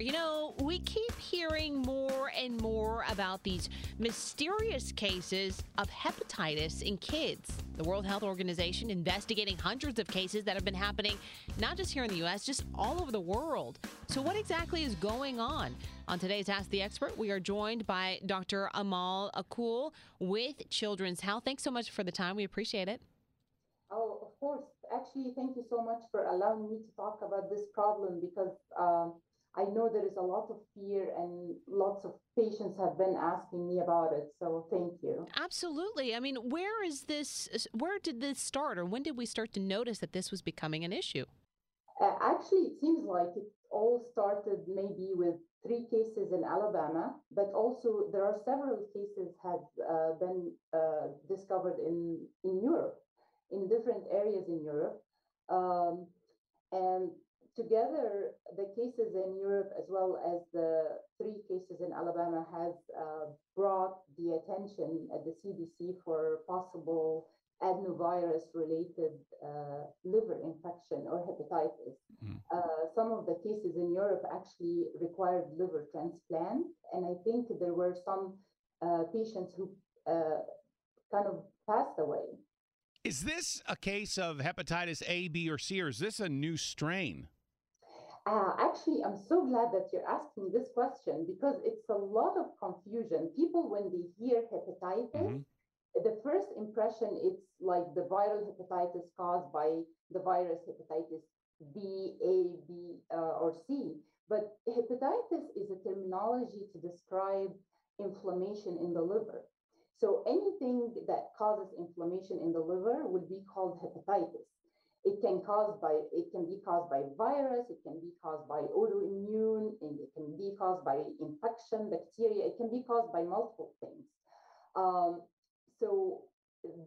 You know, we keep hearing more and more about these mysterious cases of hepatitis in kids. The World Health Organization investigating hundreds of cases that have been happening, not just here in the U.S., just all over the world. So what exactly is going on? On today's Ask the Expert, we are joined by Dr. Amal Aqul with Children's Health. Thanks so much for the time. We appreciate it. Oh, of course. Actually, thank you so much for allowing me to talk about this problem because I know there is a lot of fear and lots of patients have been asking me about it. So thank you. Absolutely. I mean, where did this start, or when did we start to notice that this was becoming an issue? Actually, it seems like it all started maybe with 3 cases in Alabama, but also there are several cases have been discovered in Europe, in different areas in Europe. And together, the cases in Europe, as well as the 3 cases in Alabama, has brought the attention at the CDC for possible adenovirus-related liver infection or hepatitis. Mm. Some of the cases in Europe actually required liver transplant, and I think there were some patients who kind of passed away. Is this a case of hepatitis A, B, or C, or is this a new strain? Actually, I'm so glad that you're asking this question because it's a lot of confusion. People, when they hear hepatitis, the first impression is like the viral hepatitis caused by the virus hepatitis B, A, B, or C. But hepatitis is a terminology to describe inflammation in the liver. So anything that causes inflammation in the liver would be called hepatitis. It can be caused by virus, it can be caused by autoimmune, and it can be caused by infection, bacteria, it can be caused by multiple things. So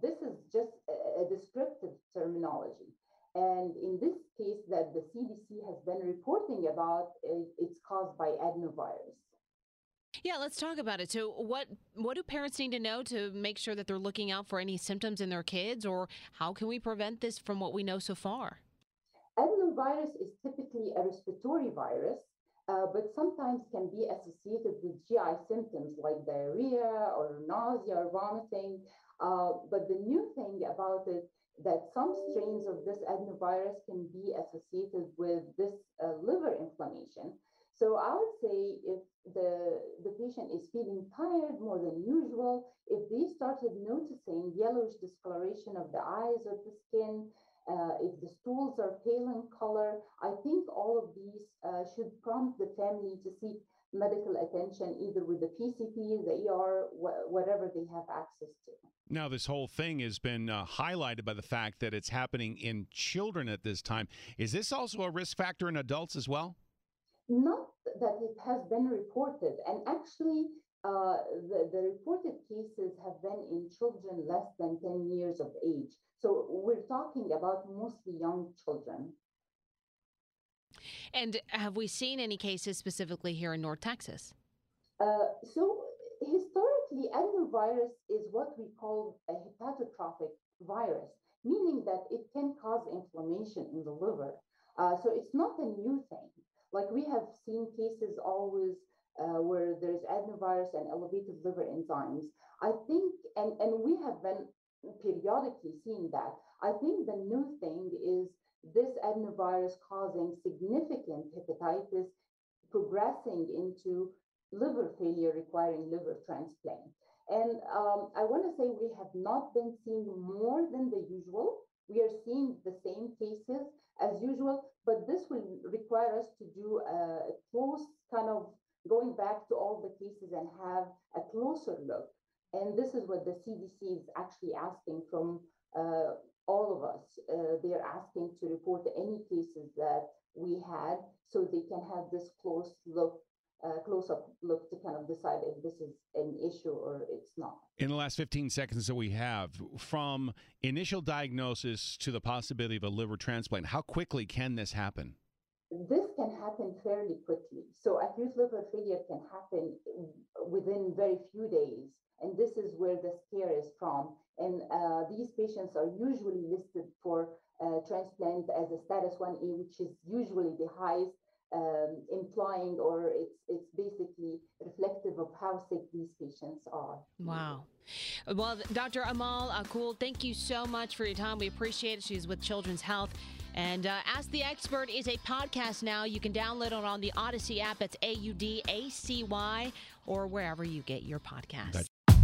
this is just a descriptive terminology. And in this case that the CDC has been reporting about, it's caused by adenovirus. Yeah, let's talk about it. So what do parents need to know to make sure that they're looking out for any symptoms in their kids, or how can we prevent this from what we know so far? Adenovirus is typically a respiratory virus, but sometimes can be associated with GI symptoms like diarrhea or nausea or vomiting. But the new thing about it, that some strains of this adenovirus can be associated with this liver inflammation. So I would say if the patient is feeling tired more than usual, if they started noticing yellowish discoloration of the eyes or the skin, if the stools are pale in color, I think all of these should prompt the family to seek medical attention, either with the PCP, the ER, whatever they have access to. Now, this whole thing has been highlighted by the fact that it's happening in children at this time. Is this also a risk factor in adults as well? Not that it has been reported, and actually the reported cases have been in children less than 10 years of age. So we're talking about mostly young children. And have we seen any cases specifically here in North Texas? So historically, adenovirus is what we call a hepatotrophic virus, meaning that it can cause inflammation in the liver. So it's not a new thing. Like we have seen cases always where there's adenovirus and elevated liver enzymes. I think, and we have been periodically seeing that. I think the new thing is this adenovirus causing significant hepatitis, progressing into liver failure requiring liver transplant. And I want to say we have not been seeing more than the usual. We are seeing the same cases as usual, but this will require us to do a close kind of going back to all the cases and have a closer look. And this is what the CDC is actually asking from all of us. They're asking to report any cases that we had, so they can have this close-up look to kind of decide if this is an issue or it's not. In the last 15 seconds that we have, from initial diagnosis to the possibility of a liver transplant, how quickly can this happen? This can happen fairly quickly. So acute liver failure can happen within very few days. And this is where the scare is from. And these patients are usually listed for transplant as a status 1A, which is usually the highest, implying, or it's basically reflective of how sick these patients are. Wow. Well, Dr. Amal Aqul, thank you so much for your time. We appreciate it. She's with Children's Health. And Ask the Expert is a podcast now. You can download it on the Odyssey app. That's Audacy, or wherever you get your podcasts.